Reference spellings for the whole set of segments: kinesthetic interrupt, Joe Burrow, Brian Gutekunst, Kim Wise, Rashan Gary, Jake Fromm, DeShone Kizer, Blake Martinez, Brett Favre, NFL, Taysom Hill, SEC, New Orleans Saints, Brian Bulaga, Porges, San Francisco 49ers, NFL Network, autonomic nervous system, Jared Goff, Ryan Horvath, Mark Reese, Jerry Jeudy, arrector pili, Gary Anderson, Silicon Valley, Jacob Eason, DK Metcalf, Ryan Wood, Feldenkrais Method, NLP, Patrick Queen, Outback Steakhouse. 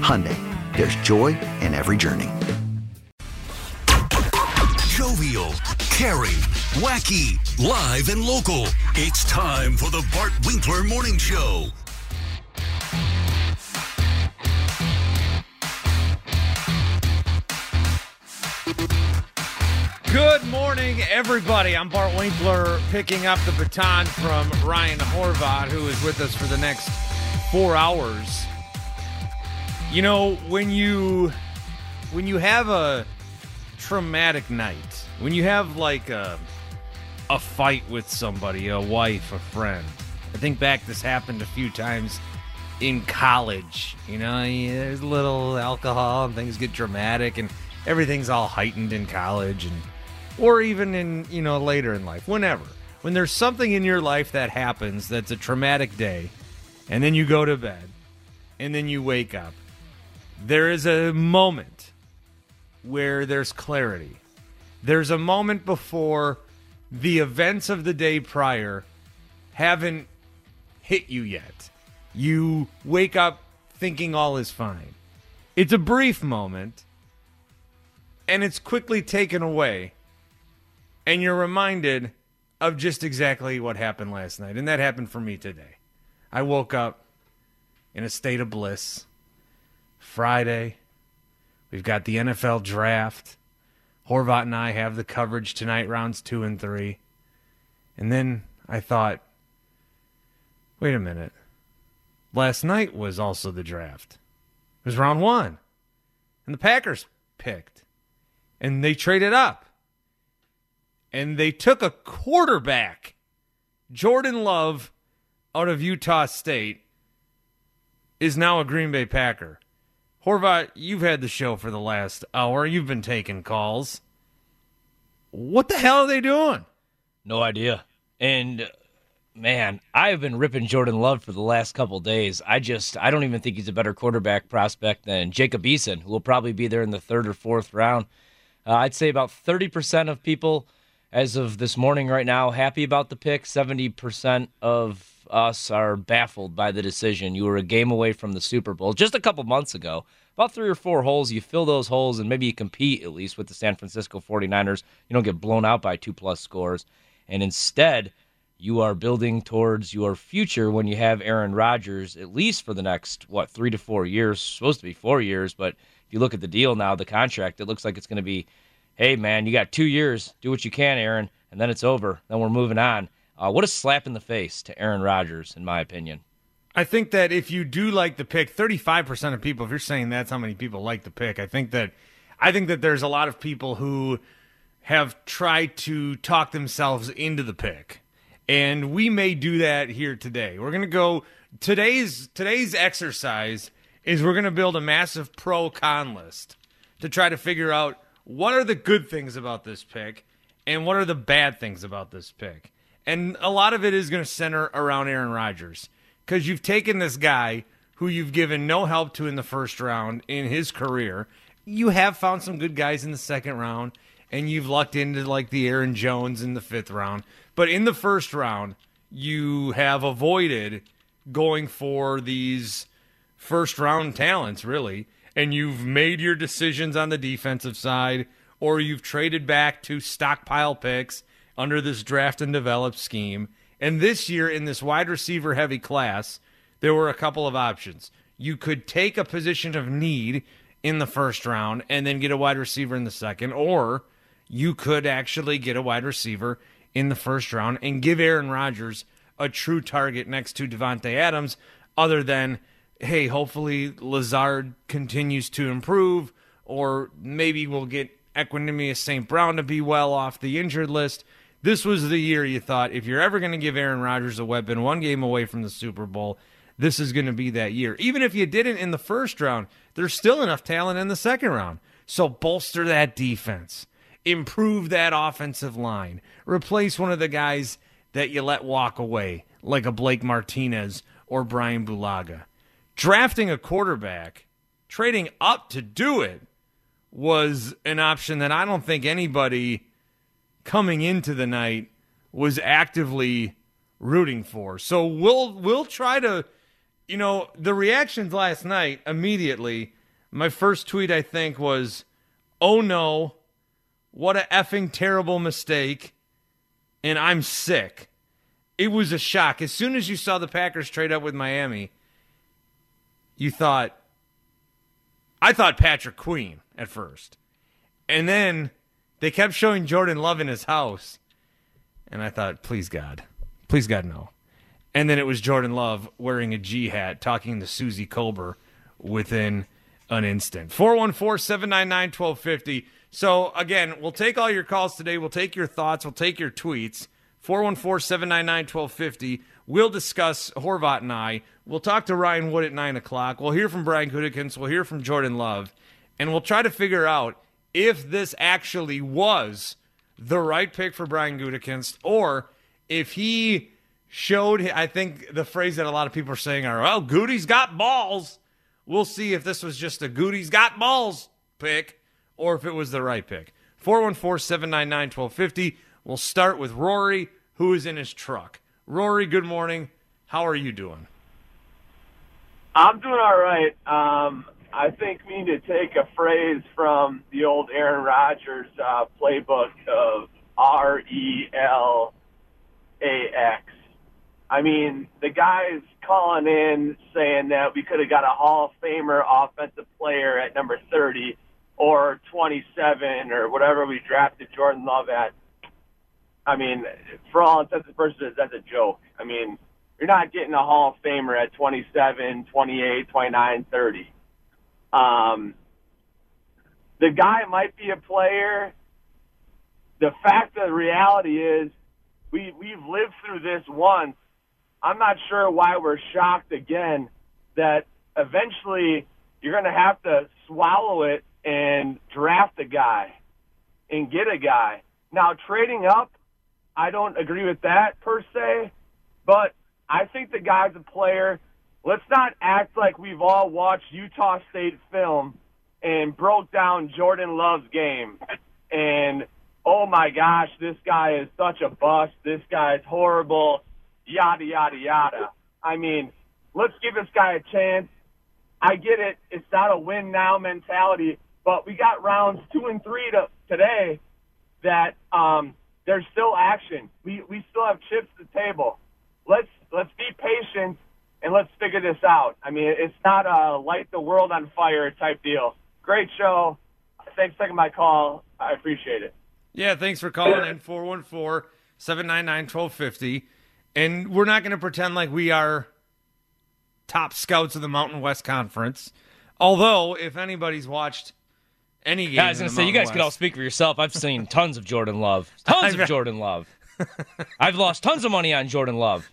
Hyundai, there's joy in every journey. Jovial, caring, wacky, live and local. It's time for the Bart Winkler Morning Show. Good morning, everybody. I'm Bart Winkler, picking up the baton from Ryan Horvath, who is with us for the next 4 hours. You know, when you have a traumatic night, when you have like a fight with somebody, a wife, a friend. I think back, this happened a few times in college. You know, there's a little alcohol and things get dramatic and everything's all heightened in college and or even in, you know, later in life, whenever. When there's something in your life that happens that's a traumatic day, and then you go to bed, and then you wake up, there is a moment where there's clarity. There's a moment before the events of the day prior haven't hit you yet. You wake up thinking all is fine. It's a brief moment, and it's quickly taken away. And you're reminded of just exactly what happened last night. And that happened for me today. I woke up in a state of bliss. Friday, we've got the NFL draft. Horvath and I have the coverage tonight, rounds 2 and 3. And then I thought, wait a minute. Last night was also the draft. It was round 1. And the Packers picked. And they traded up. And they took a quarterback, Jordan Love, out of Utah State, is now a Green Bay Packer. Horvath, you've had the show for the last hour. You've been taking calls. What the hell are they doing? No idea. And, man, I've been ripping Jordan Love for the last couple days. I don't even think he's a better quarterback prospect than Jacob Eason, who will probably be there in the 3rd or 4th round. I'd say about 30% of people, as of this morning right now, happy about the pick. 70% of us are baffled by the decision. You were a game away from the Super Bowl just a couple months ago. About 3 or 4 holes, you fill those holes, and maybe you compete, at least, with the San Francisco 49ers. You don't get blown out by 2+ scores. And instead, you are building towards your future when you have Aaron Rodgers, at least for the next, 3 to 4 years. Supposed to be 4 years, but if you look at the deal now, the contract, it looks like it's going to be, hey, man, you got 2 years. Do what you can, Aaron, and then it's over. Then we're moving on. What a slap in the face to Aaron Rodgers, in my opinion. I think that if you do like the pick, 35% of people, if you're saying that's how many people like the pick, I think that there's a lot of people who have tried to talk themselves into the pick. And we may do that here today. We're going to go – today's exercise is we're going to build a massive pro-con list to try to figure out what are the good things about this pick and what are the bad things about this pick. And a lot of it is going to center around Aaron Rodgers because you've taken this guy who you've given no help to in the 1st round in his career you have found some good guys in the second round, and you've lucked into like the Aaron Jones in the fifth round. But in the first round, you have avoided going for these first round talents, really. And you've made your decisions on the defensive side, or you've traded back to stockpile picks under this draft and develop scheme. And this year in this wide receiver heavy class, there were a couple of options. You could take a position of need in the first round and then get a wide receiver in the second, or you could actually get a wide receiver in the first round and give Aaron Rodgers a true target next to Devontae Adams, other than, hey, hopefully Lazard continues to improve, or maybe we'll get Equanimeous St. Brown to be well off the injured list. This was the year you thought, if you're ever going to give Aaron Rodgers a weapon, one game away from the Super Bowl, this is going to be that year. Even if you didn't in the first round, there's still enough talent in the second round. So bolster that defense. Improve that offensive line. Replace one of the guys that you let walk away, like a Blake Martinez or Brian Bulaga. Drafting a quarterback, trading up to do it, was an option that I don't think anybody coming into the night was actively rooting for. So we'll try to, you know, the reactions last night immediately. My first tweet, I think, was, oh no, what a effing terrible mistake, and I'm sick. It was a shock. As soon as you saw the Packers trade up with Miami, you thought, I thought Patrick Queen at first. And then they kept showing Jordan Love in his house. And I thought, please God, no. And then it was Jordan Love wearing a G hat, talking to Susie Colbert within an instant. 414-799-1250. So again, we'll take all your calls today. We'll take your thoughts. We'll take your tweets. 414-799-1250. We'll discuss Horvath and I. We'll talk to Ryan Wood at 9 o'clock. We'll hear from Brian Gutekunst. We'll hear from Jordan Love. And we'll try to figure out if this actually was the right pick for Brian Gutekunst, or if he showed, I think the phrase that a lot of people are saying are, well, Goody's got balls. We'll see if this was just a Goody's got balls pick or if it was the right pick. 414-799-1250. We'll start with Rory, who is in his truck. Rory, good morning. How are you doing? I'm doing all right. I think we need to take a phrase from the old Aaron Rodgers playbook of RELAX. I mean, the guy's calling in saying that we could have got a Hall of Famer offensive player at number 30 or 27 or whatever we drafted Jordan Love at. I mean, for all intents and purposes, that's a joke. I mean, you're not getting a Hall of Famer at 27, 28, 29, 30. The guy might be a player. The fact of the reality is we've lived through this once. I'm not sure why we're shocked again that eventually you're going to have to swallow it and draft a guy and get a guy. Now, trading up, I don't agree with that per se, but I think the guy's a player. Let's not act like we've all watched Utah State film and broke down Jordan Love's game. And, oh, my gosh, this guy is such a bust. This guy is horrible, yada, yada, yada. I mean, let's give this guy a chance. I get it. It's not a win-now mentality, but we got rounds 2 and 3 today that there's still action. We still have chips at the table. Let's be patient and let's figure this out. I mean, it's not a light the world on fire type deal. Great show. Thanks for taking my call. I appreciate it. Yeah, thanks for calling in. 414-799-1250. And we're not going to pretend like we are top scouts of the Mountain West Conference. Although, if anybody's watched any game, I was going to say, you guys could all speak for yourself. I've seen tons of Jordan Love. Tons of Jordan Love. I've lost tons of money on Jordan Love.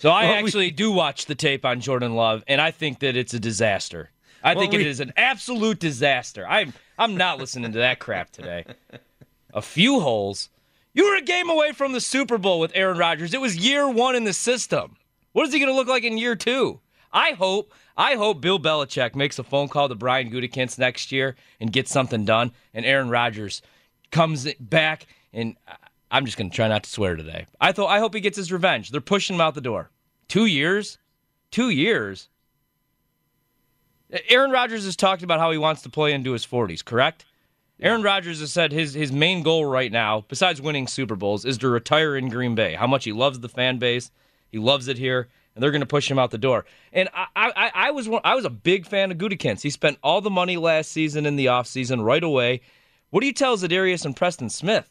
So I actually do watch the tape on Jordan Love, and I think that it's a disaster. I think it is an absolute disaster. I'm not listening to that crap today. A few holes. You were a game away from the Super Bowl with Aaron Rodgers. It was year 1 in the system. What is he going to look like in year 2? I hope I hope Bill Belichick makes a phone call to Brian Gutekunst next year and gets something done, and Aaron Rodgers comes back, and I'm just going to try not to swear today. I hope he gets his revenge. They're pushing him out the door. 2 years? 2 years? Aaron Rodgers has talked about how he wants to play into his 40s, correct? Aaron Rodgers has said his main goal right now, besides winning Super Bowls, is to retire in Green Bay. How much he loves the fan base. He loves it here, and they're going to push him out the door. And I was a big fan of Gutekunst. He spent all the money last season in the offseason right away. What do you tell Zadarius and Preston Smith?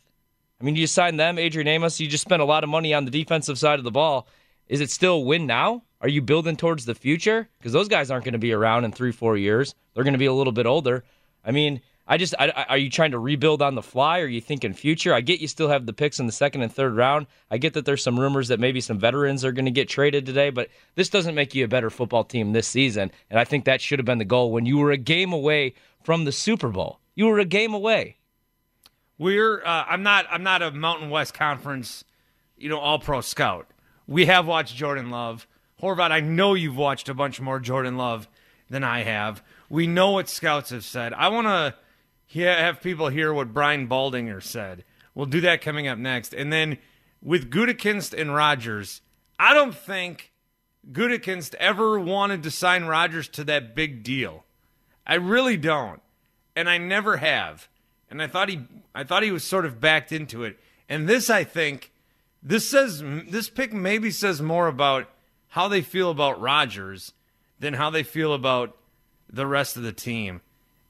I mean, you just signed them, Adrian Amos. You just spent a lot of money on the defensive side of the ball. Is it still win now? Are you building towards the future? Because those guys aren't going to be around in 3-4 years. They're going to be a little bit older. I mean, are you trying to rebuild on the fly? Or are you thinking future? I get you still have the picks in the second and third round. I get that there's some rumors that maybe some veterans are going to get traded today, but this doesn't make you a better football team this season, and I think that should have been the goal when you were a game away from the Super Bowl. You were a game away. I'm not a Mountain West Conference, All-Pro scout. We have watched Jordan Love. Horvath, I know you've watched a bunch more Jordan Love than I have. We know what scouts have said. I want to have people hear what Brian Baldinger said. We'll do that coming up next. And then with Gutekunst and Rodgers, I don't think Gutekunst ever wanted to sign Rodgers to that big deal. I really don't. And I never have. And I thought he was sort of backed into it. And this, I think, this pick maybe says more about how they feel about Rodgers than how they feel about the rest of the team.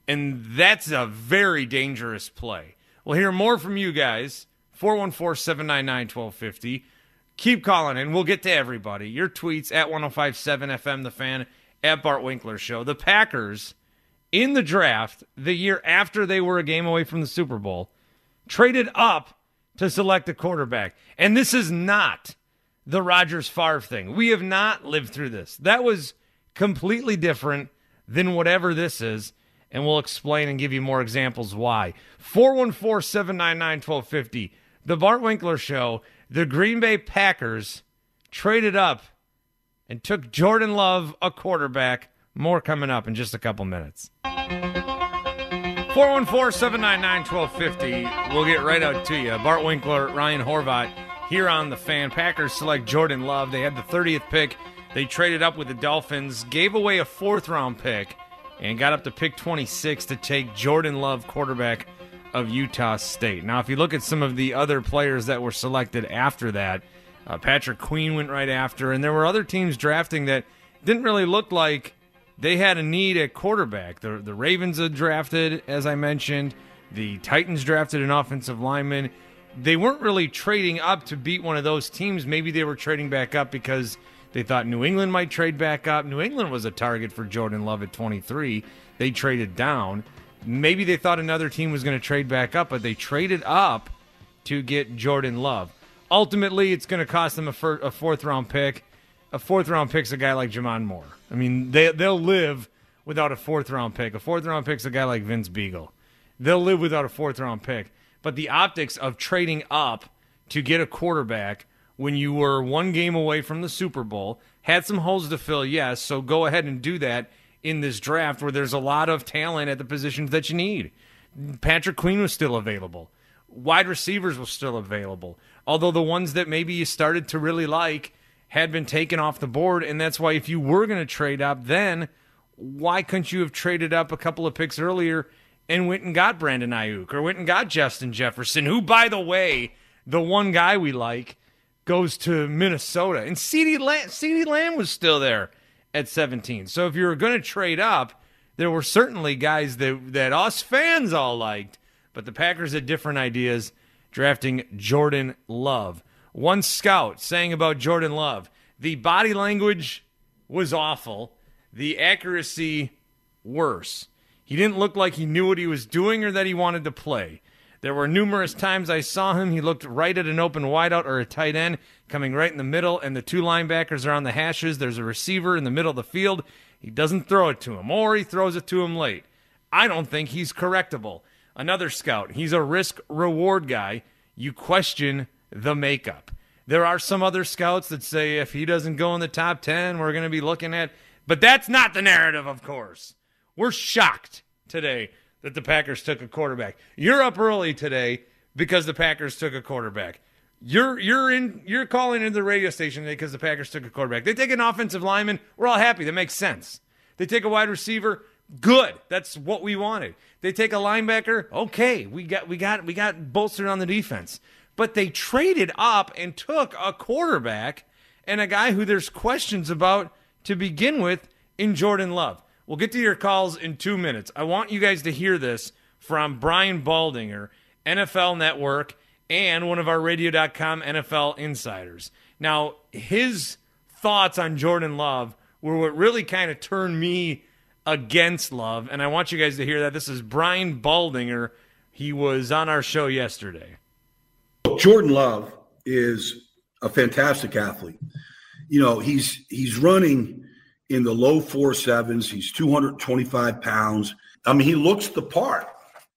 And that's a very dangerous play. We'll hear more from you guys. 414-799-1250. Keep calling in. We'll get to everybody. Your tweets at 105.7 FM, The Fan, at Bart Winkler Show. The Packers, in the draft, the year after they were a game away from the Super Bowl, traded up to select a quarterback. And this is not the Rodgers-Favre thing. We have not lived through this. That was completely different than whatever this is. And we'll explain and give you more examples why. 414-799-1250. The Bart Winkler Show. The Green Bay Packers traded up and took Jordan Love, a quarterback. More coming up in just a couple minutes. 414-799-1250. We'll get right out to you. Bart Winkler, Ryan Horvath here on The Fan. Packers select Jordan Love. They had the 30th pick. They traded up with the Dolphins, gave away a fourth-round pick, and got up to pick 26 to take Jordan Love, quarterback of Utah State. Now, if you look at some of the other players that were selected after that, Patrick Queen went right after, and there were other teams drafting that didn't really look like they had a need at quarterback. The Ravens had drafted, as I mentioned. The Titans drafted an offensive lineman. They weren't really trading up to beat one of those teams. Maybe they were trading back up because they thought New England might trade back up. New England was a target for Jordan Love at 23. They traded down. Maybe they thought another team was going to trade back up, but they traded up to get Jordan Love. Ultimately, it's going to cost them a fourth-round pick. A fourth-round pick's a guy like Jamon Moore. I mean, they'll live without a fourth-round pick. A fourth-round pick's a guy like Vince Beagle. They'll live without a fourth-round pick. But the optics of trading up to get a quarterback when you were one game away from the Super Bowl, had some holes to fill, yes, so go ahead and do that in this draft where there's a lot of talent at the positions that you need. Patrick Queen was still available. Wide receivers were still available, although the ones that maybe you started to really like had been taken off the board, and that's why if you were going to trade up then, why couldn't you have traded up a couple of picks earlier and went and got Brandon Ayuk or went and got Justin Jefferson, who, by the way, the one guy we like, goes to Minnesota. And CeeDee Lamb was still there at 17. So if you were going to trade up, there were certainly guys that us fans all liked. But the Packers had different ideas drafting Jordan Love. One scout saying about Jordan Love, the body language was awful. The accuracy, worse. He didn't look like he knew what he was doing or that he wanted to play. There were numerous times I saw him. He looked right at an open wideout or a tight end coming right in the middle, and the two linebackers are on the hashes. There's a receiver in the middle of the field. He doesn't throw it to him, or he throws it to him late. I don't think he's correctable. Another scout, he's a risk-reward guy. You question the makeup. There are some other scouts that say if he doesn't go in the top 10, we're going to be looking at But that's not the narrative, of course. We're shocked today that the Packers took a quarterback. You're up early today because the Packers took a quarterback. You're calling into the radio station today because the Packers took a quarterback. They take an offensive lineman. We're all happy. That makes sense. They take a wide receiver. Good. That's what we wanted. They take a linebacker. Okay, we got bolstered on the defense. But they traded up and took a quarterback and a guy who there's questions about to begin with in Jordan Love. We'll get to your calls in 2 minutes. I want you guys to hear this from Brian Baldinger, NFL Network, and one of our radio.com NFL insiders. Now, his thoughts on Jordan Love were what really kind of turned me against Love, and I want you guys to hear that. This is Brian Baldinger. He was on our show yesterday. Jordan Love is a fantastic athlete. You know, he's running in the low 4.7s. He's 225 pounds. I mean, he looks the part.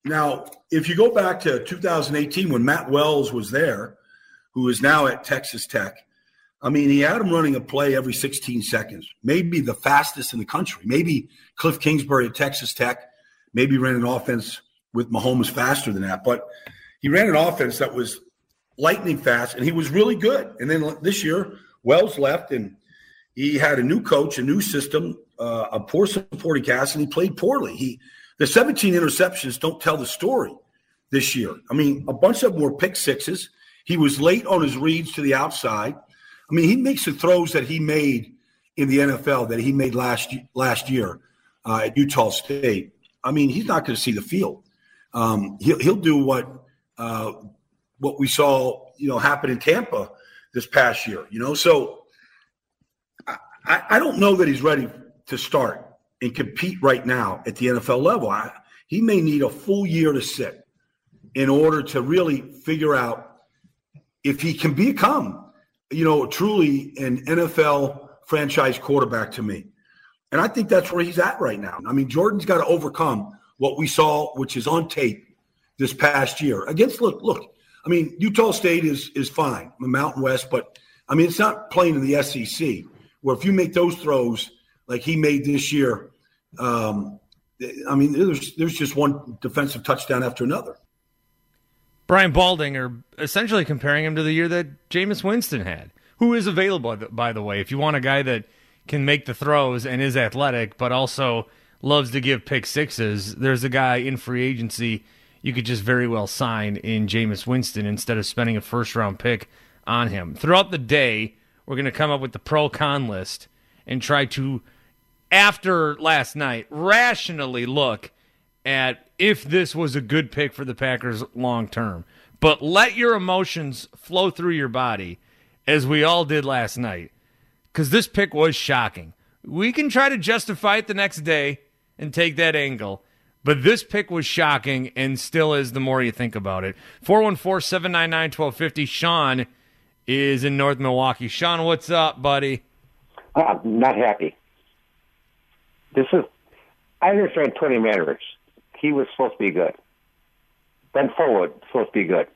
Now, if you go back to 2018 when Matt Wells was there, who is now at Texas Tech, I mean, he had him running a play every 16 seconds, maybe the fastest in the country. Maybe Cliff Kingsbury at Texas Tech maybe ran an offense with Mahomes faster than that. But he ran an offense that was lightning fast, and he was really good. And then this year, Wells left, and he had a new coach, a new system, a poor supporting cast, and he played poorly. The 17 interceptions don't tell the story this year. I mean, a bunch of them were pick sixes. He was late on his reads to the outside. I mean, he makes the throws that he made in the NFL that he made last year at Utah State. I mean, he's not going to see the field. He'll do what we saw, you know, happen in Tampa this past year, you know. So I don't know that he's ready to start and compete right now at the NFL level. He may need a full year to sit in order to really figure out if he can become – you know, truly an NFL franchise quarterback to me. And I think that's where he's at right now. I mean, Jordan's got to overcome what we saw, which is on tape this past year. Against, look, I mean, Utah State is fine, the Mountain West, but, I mean, it's not playing in the SEC, where if you make those throws like he made this year, I mean, there's just one defensive touchdown after another. Brian Baldinger essentially comparing him to the year that Jameis Winston had, who is available, by the way, if you want a guy that can make the throws and is athletic but also loves to give pick sixes. There's a guy in free agency you could just very well sign in Jameis Winston instead of spending a first-round pick on him. Throughout the day, we're going to come up with the pro-con list and try to, after last night, rationally look at if this was a good pick for the Packers long term. But let your emotions flow through your body, as we all did last night, because this pick was shocking. We can try to justify it the next day and take that angle, but this pick was shocking and still is the more you think about it. 414-799-1250. Sean is in North Milwaukee. Sean, what's up, buddy? I'm not happy. I understand Tony Mandarich. He was supposed to be good. Ben Forward was supposed to be good.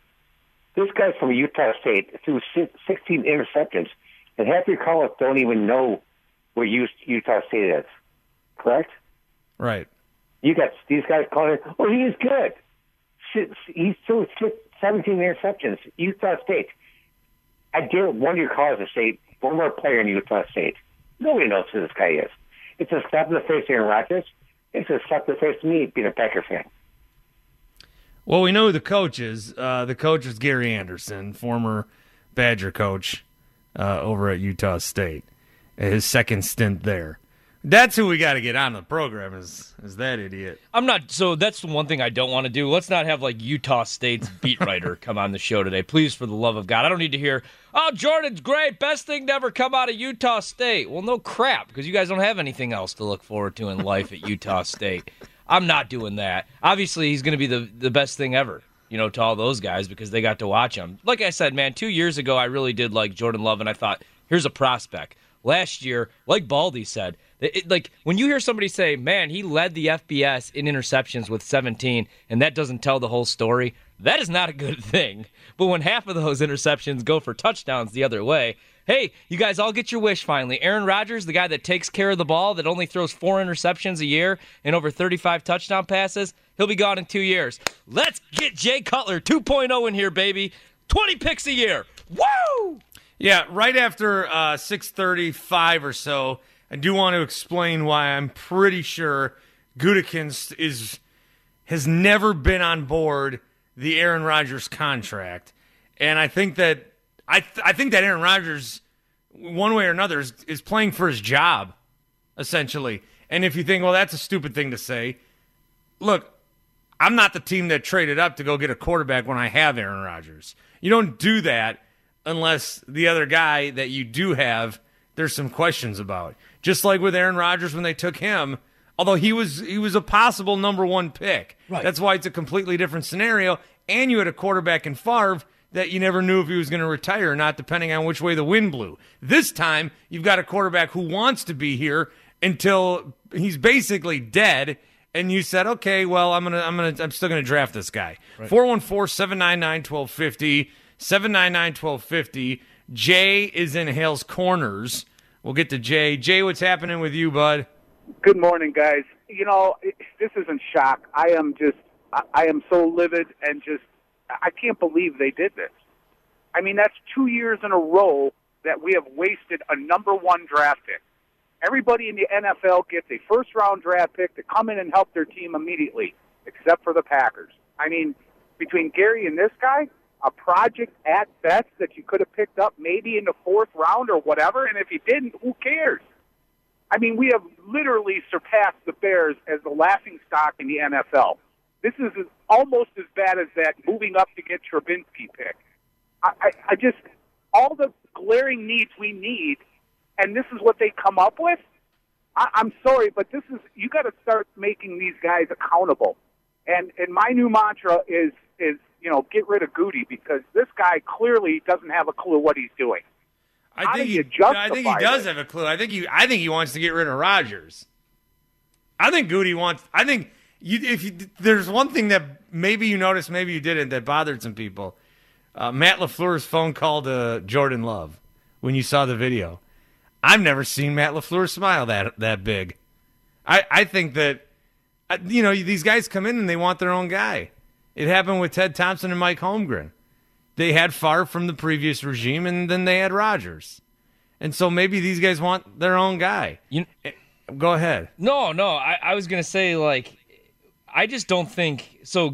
This guy's from Utah State threw 16 interceptions, and half your callers don't even know where Utah State is. Correct? Right. You got these guys calling, oh, he is good. He threw 17 interceptions. Utah State. I dare one of your callers to say one more player in Utah State. Nobody knows who this guy is. It's a slap in the face to Aaron Rodgers. It's a slap in the face to me being a Packer fan. Well, we know who the coach is. The coach is Gary Anderson, former Badger coach over at Utah State. His second stint there. That's who we got to get on the program is that idiot. So that's the one thing I don't want to do. Let's not have like Utah State's beat writer come on the show today. Please, for the love of God. I don't need to hear, oh, Jordan's great. Best thing to ever come out of Utah State. Well, no crap, because you guys don't have anything else to look forward to in life at Utah State. I'm not doing that. Obviously, he's going to be the best thing ever, you know, to all those guys because they got to watch him. Like I said, man, 2 years ago, I really did like Jordan Love, and I thought, here's a prospect. Last year, like Baldy said, like when you hear somebody say, man, he led the FBS in interceptions with 17, and that doesn't tell the whole story, that is not a good thing. But when half of those interceptions go for touchdowns the other way, hey, you guys all get your wish finally. Aaron Rodgers, the guy that takes care of the ball, that only throws 4 interceptions a year and over 35 touchdown passes, he'll be gone in 2 years. Let's get Jay Cutler 2.0 in here, baby. 20 picks a year. Woo! Yeah, right after 6:35 or so, I do want to explain why I'm pretty sure Gutekunst has never been on board the Aaron Rodgers contract. And I think that I think that Aaron Rodgers, one way or another, is playing for his job, essentially. And if you think, well, that's a stupid thing to say, look, I'm not the team that traded up to go get a quarterback when I have Aaron Rodgers. You don't do that unless the other guy that you do have, there's some questions about. Just like with Aaron Rodgers when they took him, although he was a possible number one pick. Right. That's why it's a completely different scenario. And you had a quarterback in Favre that you never knew if he was going to retire or not, depending on which way the wind blew. This time, you've got a quarterback who wants to be here until he's basically dead, and you said, okay, well, I'm still going to draft this guy. Right. 414-799-1250, 799-1250. Jay is in Hales Corners. We'll get to Jay. Jay, what's happening with you, bud? Good morning, guys. You know, this isn't shock. I am so livid and just, I can't believe they did this. I mean, that's 2 years in a row that we have wasted a number one draft pick. Everybody in the NFL gets a first-round draft pick to come in and help their team immediately, except for the Packers. I mean, between Gary and this guy, a project at best that you could have picked up maybe in the fourth round or whatever, and if you didn't, who cares? I mean, we have literally surpassed the Bears as the laughing stock in the NFL. This is almost as bad as that moving up to get Trubinsky pick. I just, all the glaring needs we need, and this is what they come up with? I'm sorry, but this is, you got to start making these guys accountable. And my new mantra is you know, get rid of Goody, because this guy clearly doesn't have a clue what he's doing. I think he does have a clue. I think he wants to get rid of Rodgers. I think Goody wants, there's one thing that maybe you noticed, maybe you didn't, that bothered some people. Matt LaFleur's phone call to Jordan Love when you saw the video. I've never seen Matt LaFleur smile that big. I think that, you know, these guys come in and they want their own guy. It happened with Ted Thompson and Mike Holmgren. They had Favre from the previous regime, and then they had Rodgers. And so maybe these guys want their own guy. Go ahead. No, I was going to say, like, I just don't think – so,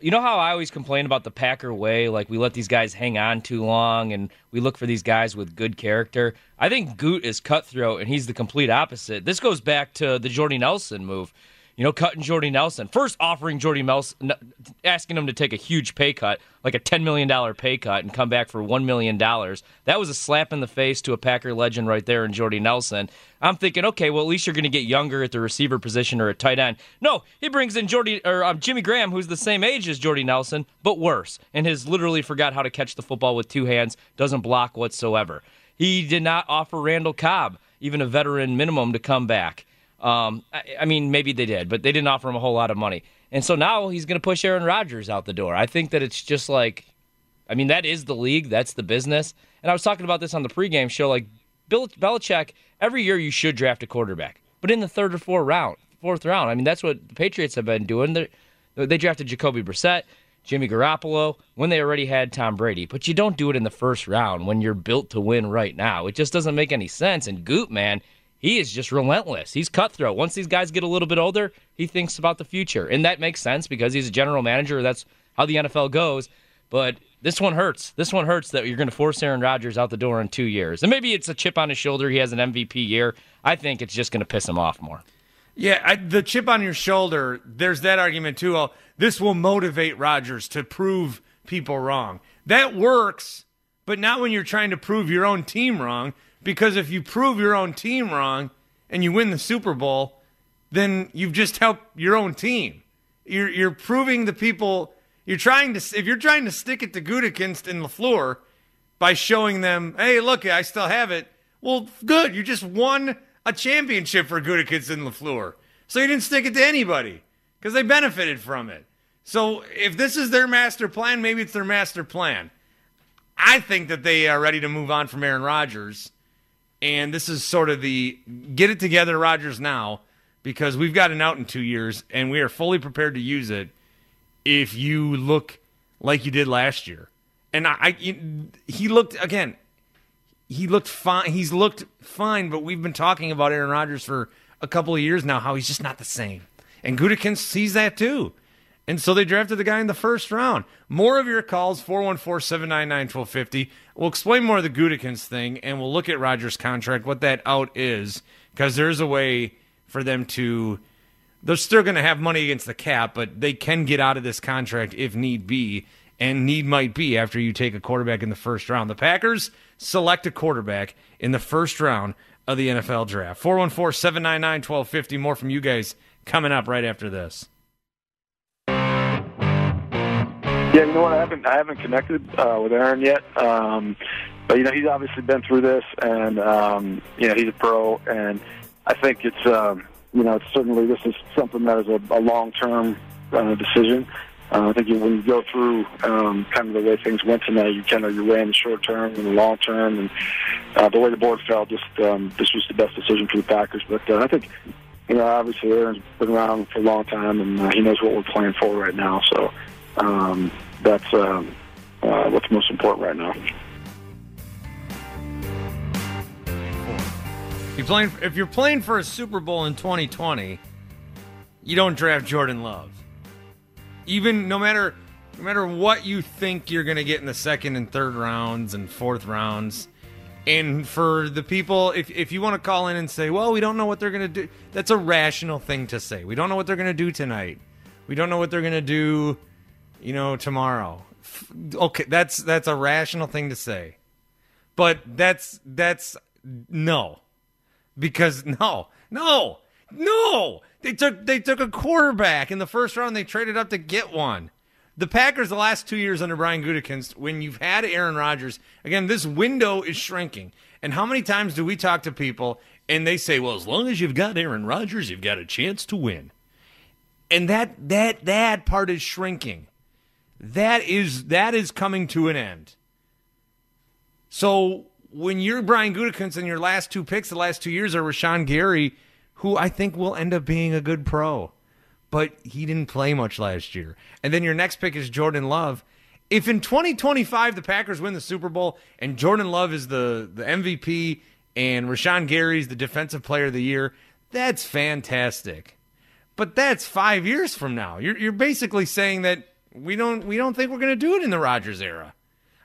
you know how I always complain about the Packer way? Like, we let these guys hang on too long, and we look for these guys with good character. I think Goot is cutthroat, and he's the complete opposite. This goes back to the Jordy Nelson move, you know, cutting Jordy Nelson. First offering Jordy Nelson – asking him to take a huge pay cut, like a $10 million pay cut, and come back for $1 million. That was a slap in the face to a Packer legend right there in Jordy Nelson. I'm thinking, okay, well, at least you're going to get younger at the receiver position or at tight end. No, he brings in Jimmy Graham, who's the same age as Jordy Nelson, but worse, and has literally forgot how to catch the football with two hands, doesn't block whatsoever. He did not offer Randall Cobb even a veteran minimum to come back. I mean, maybe they did, but they didn't offer him a whole lot of money. And so now he's going to push Aaron Rodgers out the door. I think that it's just like, I mean, that is the league, that's the business. And I was talking about this on the pregame show, like, Bill Belichick, every year you should draft a quarterback, but in the third or fourth round. I mean, that's what the Patriots have been doing. They drafted Jacoby Brissett, Jimmy Garoppolo, when they already had Tom Brady. But you don't do it in the first round when you're built to win right now. It just doesn't make any sense. And Goot, man, he is just relentless. He's cutthroat. Once these guys get a little bit older, he thinks about the future. And that makes sense because he's a general manager. That's how the NFL goes. But this one hurts. This one hurts that you're going to force Aaron Rodgers out the door in 2 years. And maybe it's a chip on his shoulder. He has an MVP year. I think it's just going to piss him off more. Yeah, the chip on your shoulder, there's that argument too. Oh, this will motivate Rodgers to prove people wrong. That works, but not when you're trying to prove your own team wrong. Because if you prove your own team wrong and you win the Super Bowl, then you've just helped your own team. You're proving the people... If you're trying to stick it to Gutekunst and LaFleur by showing them, hey, look, I still have it. Well, good. You just won a championship for Gutekunst and LaFleur. So you didn't stick it to anybody because they benefited from it. So if this is their master plan, maybe it's their master plan. I think that they are ready to move on from Aaron Rodgers. And this is sort of the get it together Rodgers now, because we've got an out in 2 years and we are fully prepared to use it if you look like you did last year. And he looked fine. He's looked fine, but we've been talking about Aaron Rodgers for a couple of years now, how he's just not the same. And Gutekunst sees that too. And so they drafted the guy in the first round. More of your calls, 414-799-1250. We'll explain more of the Gutekunst thing, and we'll look at Rodgers' contract, what that out is, because there's a way for them to – they're still going to have money against the cap, but they can get out of this contract if need be, and need might be after you take a quarterback in the first round. The Packers select a quarterback in the first round of the NFL Draft. 414-799-1250. More from you guys coming up right after this. Yeah, you know what? I haven't connected with Aaron yet, but you know he's obviously been through this, and you know he's a pro, and I think it's you know it's certainly this is something that is a long-term decision. I think when you go through kind of the way things went tonight, you kind of you're weighing the short term and the long term, and the way the board fell, just this was the best decision for the Packers. But I think you know obviously Aaron's been around for a long time, and he knows what we're playing for right now, so. That's what's most important right now. If you're playing for a Super Bowl in 2020, you don't draft Jordan Love. Even no matter what you think you're going to get in the second and third rounds and fourth rounds. And for the people, if you want to call in and say, well, we don't know what they're going to do, that's a rational thing to say. We don't know what they're going to do tonight. We don't know what they're going to do tomorrow. Okay, that's a rational thing to say. But that's no. Because no. They took a quarterback in the first round. They traded up to get one. The Packers the last 2 years under Brian Gutekunst, when you've had Aaron Rodgers, again, this window is shrinking. And how many times do we talk to people and they say, well, as long as you've got Aaron Rodgers, you've got a chance to win. And that part is shrinking. That is coming to an end. So when you're Brian Gutekunst and your last two picks the last 2 years are Rashan Gary, who I think will end up being a good pro, but he didn't play much last year. And then your next pick is Jordan Love. If in 2025 the Packers win the Super Bowl and Jordan Love is the MVP and Rashan Gary's the Defensive Player of the Year, that's fantastic. But that's 5 years from now. You're basically saying that we don't think we're going to do it in the Rodgers era.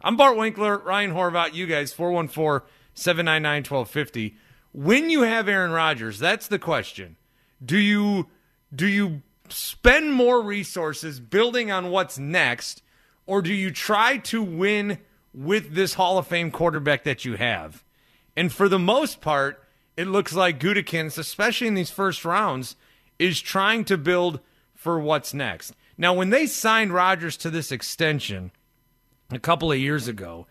I'm Bart Winkler, Ryan Horvath, you guys, 414-799-1250. When you have Aaron Rodgers, that's the question. Do you spend more resources building on what's next, or do you try to win with this Hall of Fame quarterback that you have? And for the most part, it looks like Gutekunst, especially in these first rounds, is trying to build for what's next. Now, when they signed Rodgers to this extension a couple of years ago,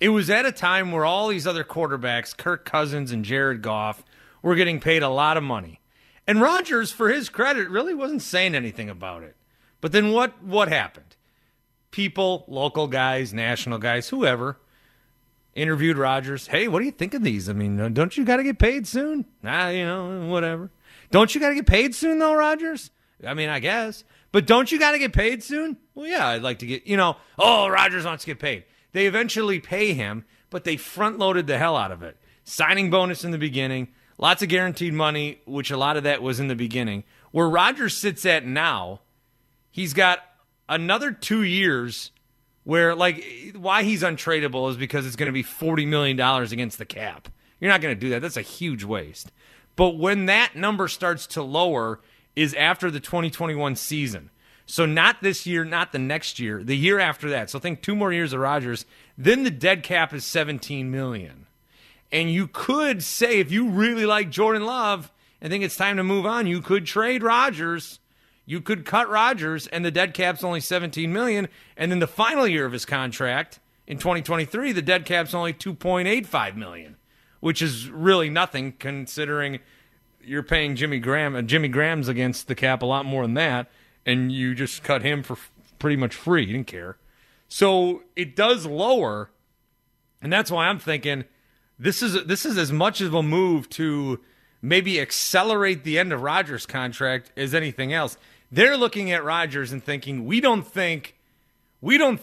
it was at a time where all these other quarterbacks, Kirk Cousins and Jared Goff, were getting paid a lot of money. And Rodgers, for his credit, really wasn't saying anything about it. But then what happened? People, local guys, national guys, whoever, interviewed Rodgers. Hey, what do you think of these? I mean, don't you got to get paid soon? Nah, whatever. Don't you got to get paid soon, though, Rodgers? I mean, I guess. But don't you got to get paid soon? Well, yeah, I'd like to get, Rodgers wants to get paid. They eventually pay him, but they front-loaded the hell out of it. Signing bonus in the beginning, lots of guaranteed money, which a lot of that was in the beginning. Where Rodgers sits at now, he's got another 2 years where, why he's untradeable is because it's going to be $40 million against the cap. You're not going to do that. That's a huge waste. But when that number starts to lower is after the 2021 season. So not this year, not the next year, the year after that. So think 2 more years of Rodgers. Then the dead cap is $17 million. And you could say, if you really like Jordan Love and think it's time to move on, you could trade Rodgers. You could cut Rodgers, and the dead cap's only $17 million. And then the final year of his contract in 2023, the dead cap's only $2.85 million. Which is really nothing considering you're paying Jimmy Graham. Jimmy Graham's against the cap a lot more than that, and you just cut him for pretty much free. You didn't care. So it does lower, And that's why I'm thinking this is as much of a move to maybe accelerate the end of Rodgers' contract as anything else. They're looking at Rodgers and thinking, we don't think you're going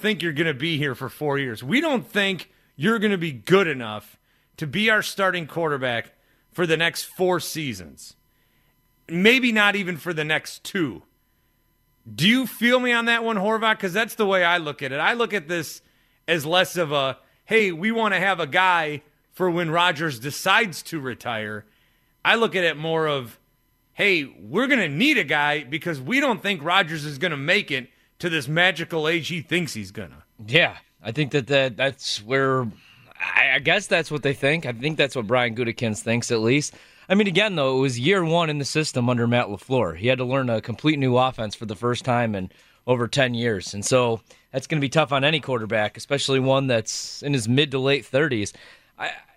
to be here for 4 years. We don't think you're going to be good enough to be our starting quarterback for the next 4 seasons. Maybe not even for the next 2. Do you feel me on that one, Horvath? Because that's the way I look at it. I look at this as less of a, hey, we want to have a guy for when Rodgers decides to retire. I look at it more of, hey, we're going to need a guy because we don't think Rodgers is going to make it to this magical age he thinks he's going to. Yeah, I think that's where I guess that's what they think. I think that's what Brian Gutekunst thinks, at least. I mean, again, though, it was year one in the system under Matt LaFleur. He had to learn a complete new offense for the first time in over 10 years. And so that's going to be tough on any quarterback, especially one that's in his mid to late 30s.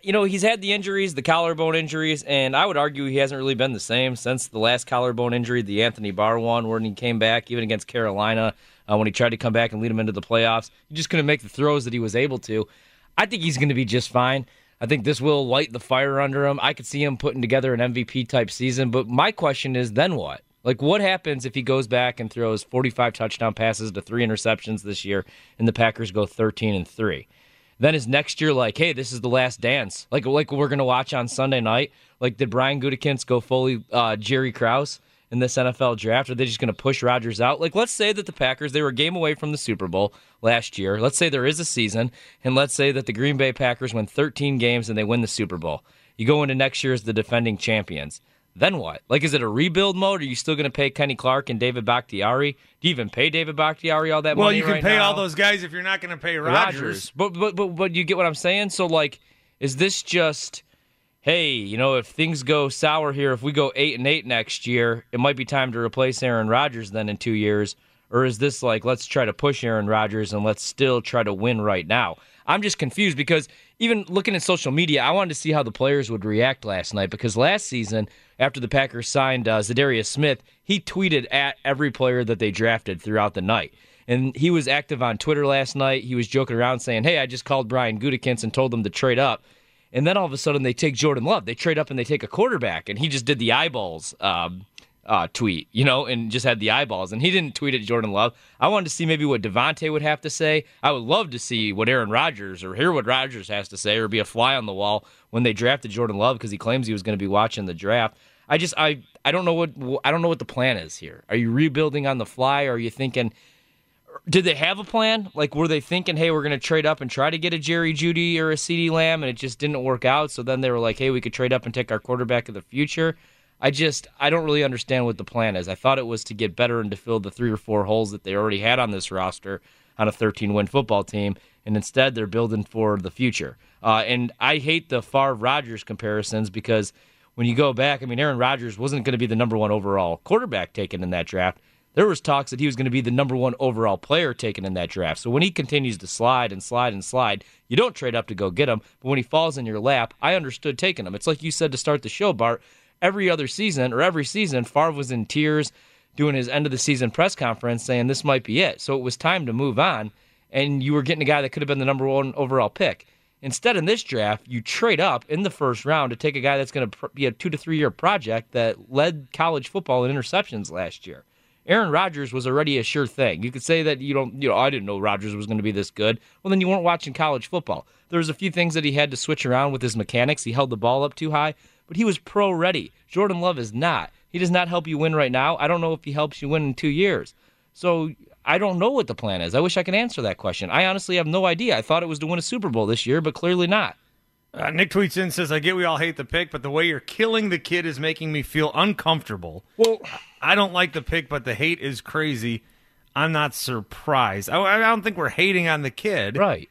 He's had the injuries, the collarbone injuries, and I would argue he hasn't really been the same since the last collarbone injury, the Anthony Barr one, when he came back, even against Carolina, when he tried to come back and lead him into the playoffs. He just couldn't make the throws that he was able to. I think he's going to be just fine. I think this will light the fire under him. I could see him putting together an MVP-type season, but my question is, then what? Like, what happens if he goes back and throws 45 touchdown passes to 3 interceptions this year, and the Packers go 13-3? Then is next year like, hey, this is the last dance? Like we're going to watch on Sunday night? Like, did Brian Gutekunst go fully Jerry Krause in this NFL draft? Are they just going to push Rodgers out? Like, let's say that the Packers, they were a game away from the Super Bowl last year. Let's say there is a season, and let's say that the Green Bay Packers win 13 games and they win the Super Bowl. You go into next year as the defending champions. Then what? Like, is it a rebuild mode? Are you still going to pay Kenny Clark and David Bakhtiari? Do you even pay David Bakhtiari all that money right now? Well, you can pay all those guys if you're not going to pay Rodgers. But you get what I'm saying? So, like, is this just, hey, if things go sour here, if we go 8-8 next year, it might be time to replace Aaron Rodgers then in 2 years? Or is this like, let's try to push Aaron Rodgers and let's still try to win right now? I'm just confused because even looking at social media, I wanted to see how the players would react last night, because last season, after the Packers signed Zadarius Smith, he tweeted at every player that they drafted throughout the night. And he was active on Twitter last night. He was joking around saying, hey, I just called Brian Gutekunst and told him to trade up. And then all of a sudden they take Jordan Love. They trade up and they take a quarterback. And he just did the eyeballs tweet, and just had the eyeballs. And he didn't tweet at Jordan Love. I wanted to see maybe what Devontae would have to say. I would love to see what Aaron Rodgers, or hear what Rodgers has to say, or be a fly on the wall when they drafted Jordan Love, because he claims he was going to be watching the draft. I don't know what the plan is here. Are you rebuilding on the fly, or are you thinking, did they have a plan? Like, were they thinking, hey, we're going to trade up and try to get a Jerry Jeudy or a CeeDee Lamb, and it just didn't work out, so then they were like, hey, we could trade up and take our quarterback of the future? I don't really understand what the plan is. I thought it was to get better and to fill the 3 or 4 holes that they already had on this roster on a 13-win football team, and instead they're building for the future. And I hate the Favre-Rodgers comparisons, because when you go back, I mean, Aaron Rodgers wasn't going to be the number 1 overall quarterback taken in that draft. There was talks that he was going to be the number 1 overall player taken in that draft. So when he continues to slide and slide and slide, you don't trade up to go get him, but when he falls in your lap, I understood taking him. It's like you said to start the show, Bart. Every season, Favre was in tears doing his end-of-the-season press conference saying this might be it. So it was time to move on, and you were getting a guy that could have been the number 1 overall pick. Instead, in this draft, you trade up in the first round to take a guy that's going to be a 2 to 3 year project that led college football in interceptions last year. Aaron Rodgers was already a sure thing. You could say that I didn't know Rodgers was going to be this good. Well, then you weren't watching college football. There was a few things that he had to switch around with his mechanics. He held the ball up too high, but he was pro-ready. Jordan Love is not. He does not help you win right now. I don't know if he helps you win in 2 years. So I don't know what the plan is. I wish I could answer that question. I honestly have no idea. I thought it was to win a Super Bowl this year, but clearly not. Nick tweets in, says, I get we all hate the pick, but the way you're killing the kid is making me feel uncomfortable. Well, I don't like the pick, but the hate is crazy. I'm not surprised. I don't think we're hating on the kid. Right.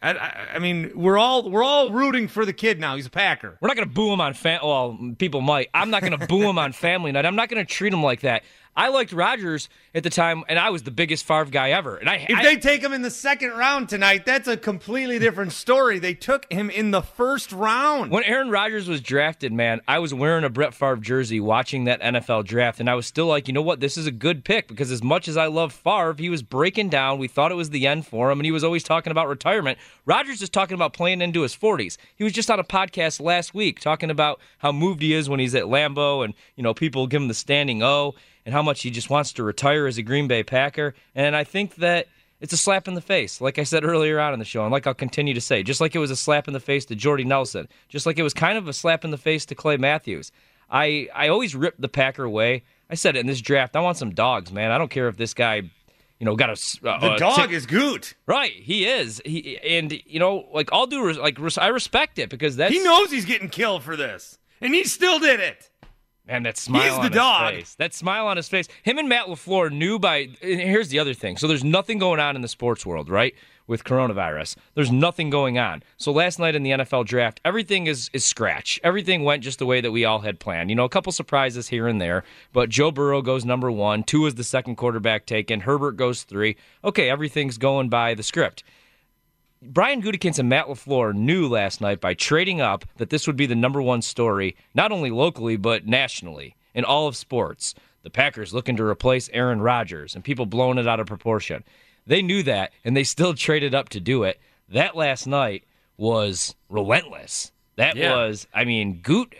I mean, we're all rooting for the kid now. He's a Packer. We're not going to boo him on family. Well, people might. I'm not going to boo him on family night. I'm not going to treat him like that. I liked Rodgers at the time, and I was the biggest Favre guy ever. And if they take him in the second round tonight, that's a completely different story. They took him in the first round. When Aaron Rodgers was drafted, man, I was wearing a Brett Favre jersey watching that NFL draft, and I was still like, you know what, this is a good pick, because as much as I love Favre, he was breaking down. We thought it was the end for him, and he was always talking about retirement. Rodgers is talking about playing into his 40s. He was just on a podcast last week talking about how moved he is when he's at Lambeau, and you know people give him the standing O, and how much he just wants to retire as a Green Bay Packer. And I think that it's a slap in the face, like I said earlier on in the show, and like I'll continue to say, just like it was a slap in the face to Jordy Nelson, just like it was kind of a slap in the face to Clay Matthews. I always ripped the Packer away. I said it in this draft, I want some dogs, man. I don't care if this guy, you know, got a... the dog is Goot. Right, he is. And, you know, like I'll do, like I respect it because that's... He knows he's getting killed for this, and he still did it. And that smile on his face. That smile on his face. Him and Matt LaFleur knew by... And here's the other thing. So there's nothing going on in the sports world, right, with coronavirus. There's nothing going on. So last night in the NFL draft, everything is scratch. Everything went just the way that we all had planned. You know, a couple surprises here and there. But Joe Burrow goes number 1. 2 is the second quarterback taken. Herbert goes 3. Okay, everything's going by the script. Brian Gutekunst and Matt LaFleur knew last night by trading up that this would be the number one story, not only locally but nationally in all of sports. The Packers looking to replace Aaron Rodgers and people blowing it out of proportion. They knew that, and they still traded up to do it. That last night was relentless. That was, I mean, Gute,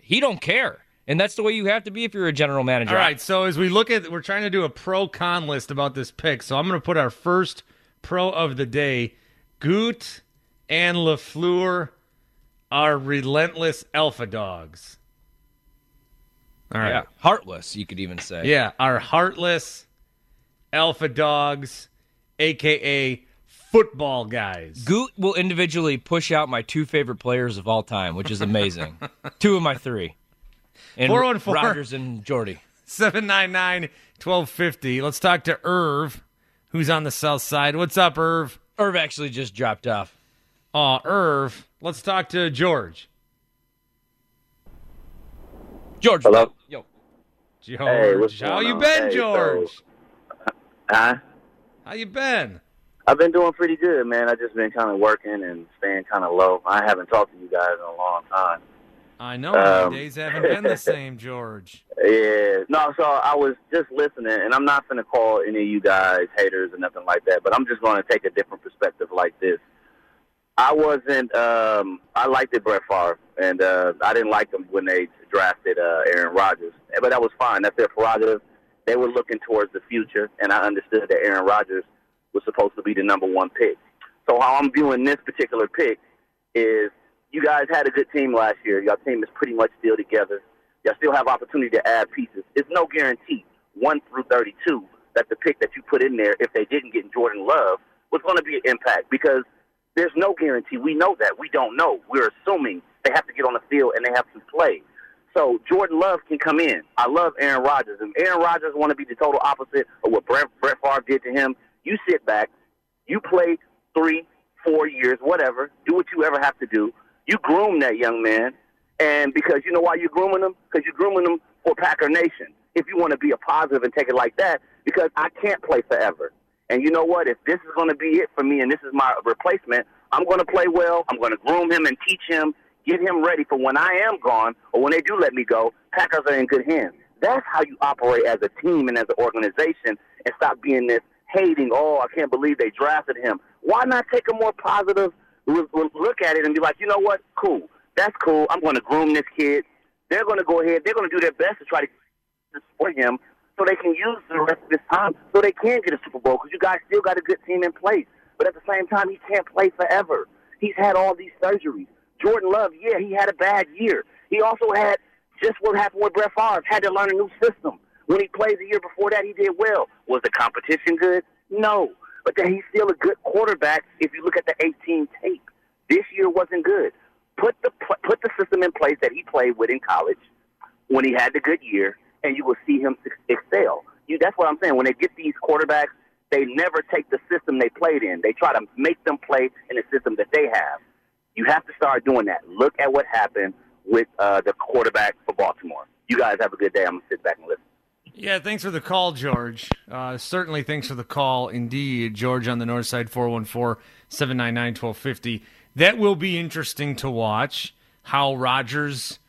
he don't care. And that's the way you have to be if you're a general manager. All right, so as we look at, we're trying to do a pro-con list about this pick, so I'm going to put our first pro of the day. Gute and LaFleur are relentless alpha dogs. All right. Yeah, heartless, you could even say. Yeah, are heartless alpha dogs, a.k.a. football guys. Gute will individually push out my 2 favorite players of all time, which is amazing. 2 of my 3. And 414. Rodgers and Jordy. 799-1250. Let's talk to Irv, who's on the south side. What's up, Irv? Irv actually just dropped off. Irv, let's talk to George. George. Hello. Yo. George, hey, what's going on? How you been, George? How you been? I've been doing pretty good, man. I've just been kind of working and staying kind of low. I haven't talked to you guys in a long time. I know. My days haven't been the same, George. Yeah. No, so I was just listening, and I'm not going to call any of you guys haters or nothing like that, but I'm just going to take a different perspective like this. I wasn't I liked it, Brett Favre, and I didn't like them when they drafted Aaron Rodgers. But that was fine. That's their prerogative. They were looking towards the future, and I understood that Aaron Rodgers was supposed to be the number one pick. So how I'm viewing this particular pick is, you guys had a good team last year. Your team is pretty much still together. Y'all still have opportunity to add pieces. It's no guarantee, 1 through 32, that the pick that you put in there, if they didn't get Jordan Love, was going to be an impact, because there's no guarantee. We know that. We don't know. We're assuming they have to get on the field and they have to play. So Jordan Love can come in. I love Aaron Rodgers. If Aaron Rodgers want to be the total opposite of what Brett Favre did to him, you sit back, you play 3-4 years, whatever, do what you ever have to do. You groom that young man, and because you know why you're grooming him? Because you're grooming him for Packer Nation. If you want to be a positive and take it like that, because I can't play forever. And you know what? If this is going to be it for me and this is my replacement, I'm going to play well. I'm going to groom him and teach him, get him ready for when I am gone or when they do let me go, Packers are in good hands. That's how you operate as a team and as an organization, and stop being this hating, oh, I can't believe they drafted him. Why not take a more positive look at it and be like, you know what, cool, that's cool, I'm going to groom this kid. They're going to go ahead, they're going to do their best to try to get this for him so they can use the rest of this time so they can get a Super Bowl, because you guys still got a good team in place. But at the same time, he can't play forever. He's had all these surgeries. Jordan Love, yeah, he had a bad year. He also had just what happened with Brett Favre, had to learn a new system. When he played the year before that, he did well. Was the competition good? No. But then he's still a good quarterback if you look at the 18 tape. This year wasn't good. Put the system in place that he played with in college when he had the good year, and you will see him excel. That's what I'm saying. When they get these quarterbacks, they never take the system they played in. They try to make them play in the system that they have. You have to start doing that. Look at what happened with the quarterback for Baltimore. You guys have a good day. I'm going to sit back and listen. Yeah, thanks for the call, George. Certainly thanks for the call, indeed. George on the north side, 414-799-1250. That will be interesting to watch, how Rodgers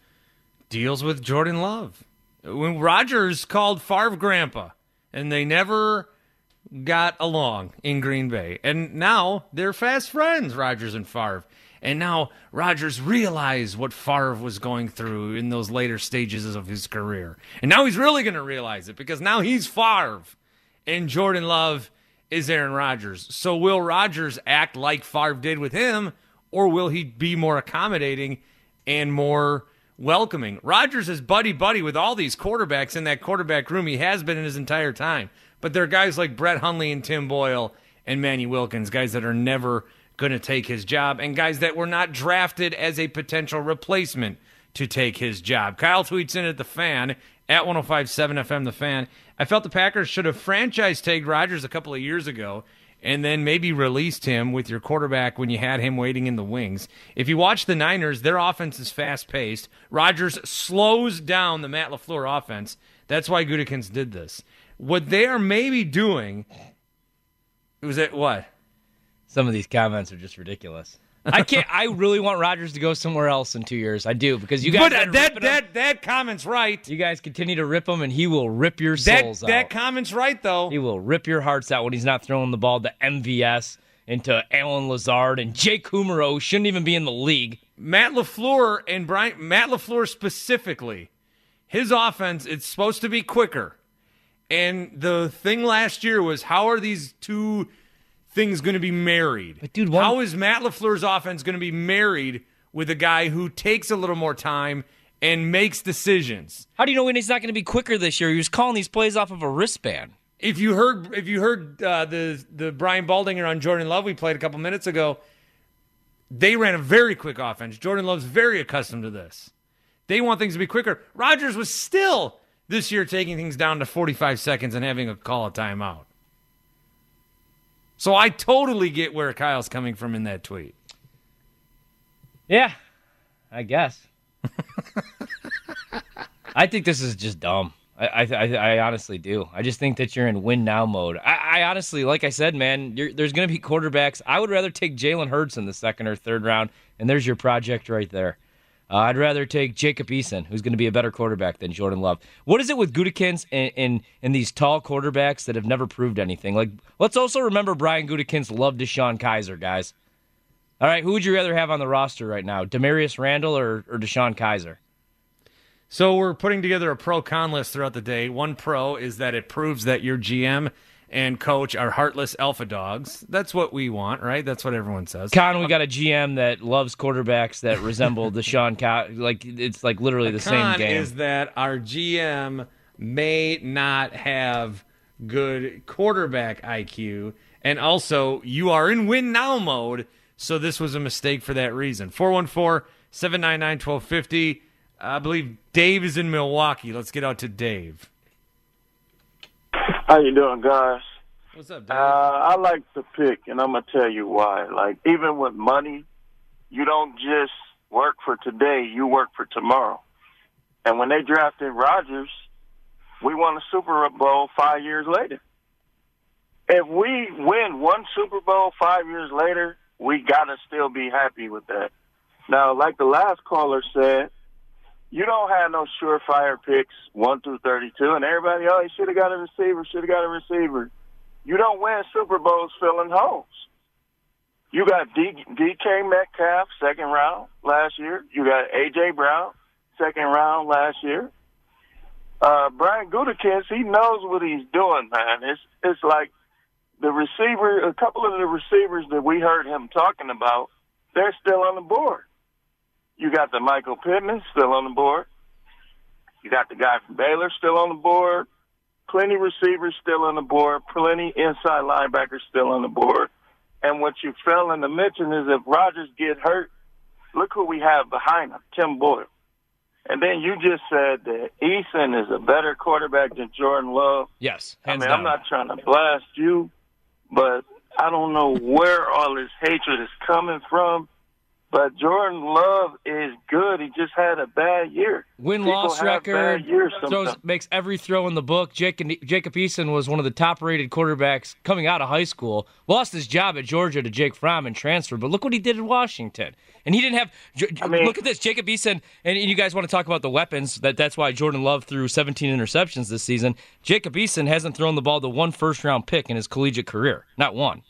deals with Jordan Love. When Rodgers called Favre grandpa, and they never got along in Green Bay. And now they're fast friends, Rodgers and Favre. And now Rodgers realized what Favre was going through in those later stages of his career. And now he's really going to realize it, because now he's Favre and Jordan Love is Aaron Rodgers. So will Rodgers act like Favre did with him, or will he be more accommodating and more welcoming? Rodgers is buddy-buddy with all these quarterbacks in that quarterback room. He has been in his entire time. But there are guys like Brett Hundley and Tim Boyle and Manny Wilkins, guys that are never going to take his job, and guys that were not drafted as a potential replacement to take his job. Kyle tweets in at The Fan, at 105.7 FM The Fan. I felt the Packers should have franchise tagged Rodgers a couple of years ago and then maybe released him with your quarterback when you had him waiting in the wings. If you watch the Niners, their offense is fast-paced. Rodgers slows down the Matt LaFleur offense. That's why Gutekunst did this. What they are maybe doing was at what? Some of these comments are just ridiculous. I really want Rodgers to go somewhere else in 2 years. I do, because you guys. But that comment's right. You guys continue to rip him, and he will rip your souls out. That comment's right, though. He will rip your hearts out when he's not throwing the ball to MVS and to Alan Lazard and Jake Kummerow, who shouldn't even be in the league. Matt LaFleur specifically, his offense, it's supposed to be quicker. And the thing last year was, how are these two things going to be married? But dude, how is Matt LaFleur's offense going to be married with a guy who takes a little more time and makes decisions? How do you know when he's not going to be quicker this year? He was calling these plays off of a wristband. If you heard the Brian Baldinger on Jordan Love we played a couple minutes ago, they ran a very quick offense. Jordan Love's very accustomed to this. They want things to be quicker. Rodgers was still this year taking things down to 45 seconds and having a call a timeout. So I totally get where Kyle's coming from in that tweet. Yeah, I guess. I think this is just dumb. I honestly do. I just think that you're in win now mode. I honestly, like I said, man, there's going to be quarterbacks. I would rather take Jalen Hurts in the second or third round, and there's your project right there. I'd rather take Jacob Eason, who's going to be a better quarterback than Jordan Love. What is it with Gutekunst and these tall quarterbacks that have never proved anything? Like, let's also remember Brian Gutekunst loved DeShone Kizer, guys. All right, who would you rather have on the roster right now, Demarius Randall or DeShone Kizer? So we're putting together a pro-con list throughout the day. One pro is that it proves that your GM and coach are heartless alpha dogs. That's what we want, right? That's what everyone says. Con, we got a GM that loves quarterbacks that resemble DeShone Kizer. Like, it's like literally the same game. Con is that our GM may not have good quarterback IQ, and also you are in win now mode, so this was a mistake for that reason. 414-799-1250. I believe Dave is in Milwaukee. Let's get out to Dave. How you doing, guys? What's up, Dave? I like to pick, and I'm going to tell you why. Like, even with money, you don't just work for today, you work for tomorrow. And when they drafted Rodgers, we won a Super Bowl 5 years later. If we win one Super Bowl 5 years later, we got to still be happy with that. Now, like the last caller said, you don't have no surefire picks 1 through 32, and everybody, oh, he should have got a receiver, You don't win Super Bowls filling holes. You got DK Metcalf, second round last year. You got A.J. Brown, second round last year. Brian Gutekunst, he knows what he's doing, man. It's like the receiver, a couple of the receivers that we heard him talking about, they're still on the board. You got the Michael Pittman still on the board. You got the guy from Baylor still on the board. Plenty receivers still on the board. Plenty inside linebackers still on the board. And what you fell into mention is if Rodgers get hurt, look who we have behind him, Tim Boyle. And then you just said that Eason is a better quarterback than Jordan Love. Yes, hands down. I'm not trying to blast you, but I don't know where all this hatred is coming from. But Jordan Love is good. He just had a bad year. Win-loss record. Makes every throw in the book. Jacob Eason was one of the top-rated quarterbacks coming out of high school. Lost his job at Georgia to Jake Fromm and transferred. But look what he did in Washington. And he didn't have look at this. Jacob Eason, and you guys want to talk about the weapons. That's why Jordan Love threw 17 interceptions this season. Jacob Eason hasn't thrown the ball to one first-round pick in his collegiate career. Not one.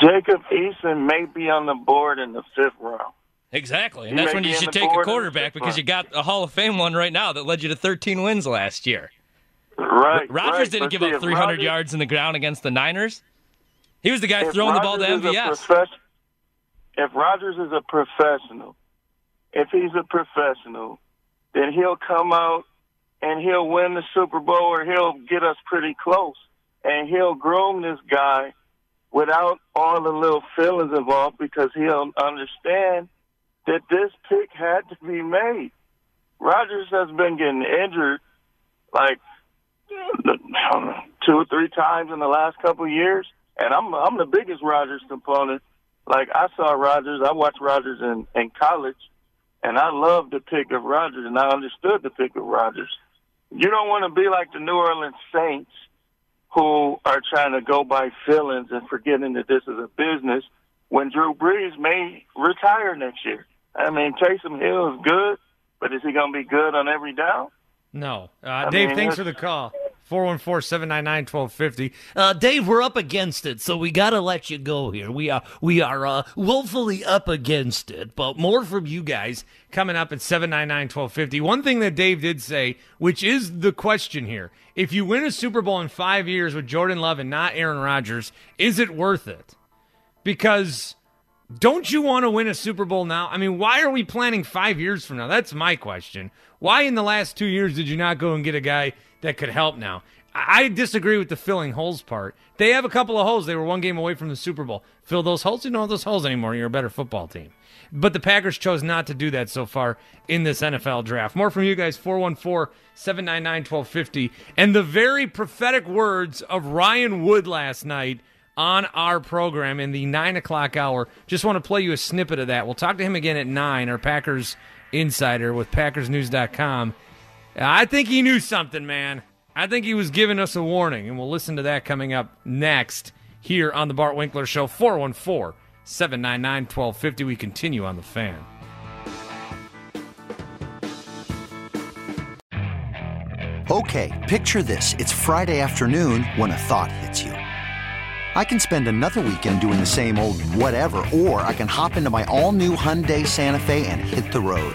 Jacob Eason may be on the board in the fifth round. Exactly, and that's when you should take a quarterback because you got a Hall of Fame one right now that led you to 13 wins last year. Right. Rodgers didn't give up 300 yards in the ground against the Niners. He was the guy throwing the ball to MVS. If Rodgers is a professional, then he'll come out and he'll win the Super Bowl or he'll get us pretty close, and he'll groom this guy without all the little feelings involved because he'll understand that this pick had to be made. Rodgers has been getting injured like 2 or 3 times in the last couple of years, and I'm the biggest Rodgers component. Like, I watched Rodgers in college, and I loved the pick of Rodgers, and I understood the pick of Rodgers. You don't want to be like the New Orleans Saints, who are trying to go by feelings and forgetting that this is a business when Drew Brees may retire next year. I mean, Taysom Hill is good, but is he going to be good on every down? No. Dave, thanks for the call. 414-799-1250. Dave, we're up against it, so we got to let you go here. We are woefully up against it, but more from you guys coming up at 799-1250. One thing that Dave did say, which is the question here, if you win a Super Bowl in 5 years with Jordan Love and not Aaron Rodgers, is it worth it? Because don't you want to win a Super Bowl now? I mean, why are we planning 5 years from now? That's my question. Why in the last 2 years did you not go and get a guy that could help now? I disagree with the filling holes part. They have a couple of holes. They were one game away from the Super Bowl. Fill those holes. You don't have those holes anymore. You're a better football team. But the Packers chose not to do that so far in this NFL draft. More from you guys, 414-799-1250. And the very prophetic words of Ryan Wood last night on our program in the 9 o'clock hour. Just want to play you a snippet of that. We'll talk to him again at 9, our Packers insider with PackersNews.com. I think he knew something, man. I think he was giving us a warning, and we'll listen to that coming up next here on the Bart Winkler Show, 414-799-1250. We continue on The Fan. Okay, picture this. It's Friday afternoon when a thought hits you. I can spend another weekend doing the same old whatever, or I can hop into my all-new Hyundai Santa Fe and hit the road.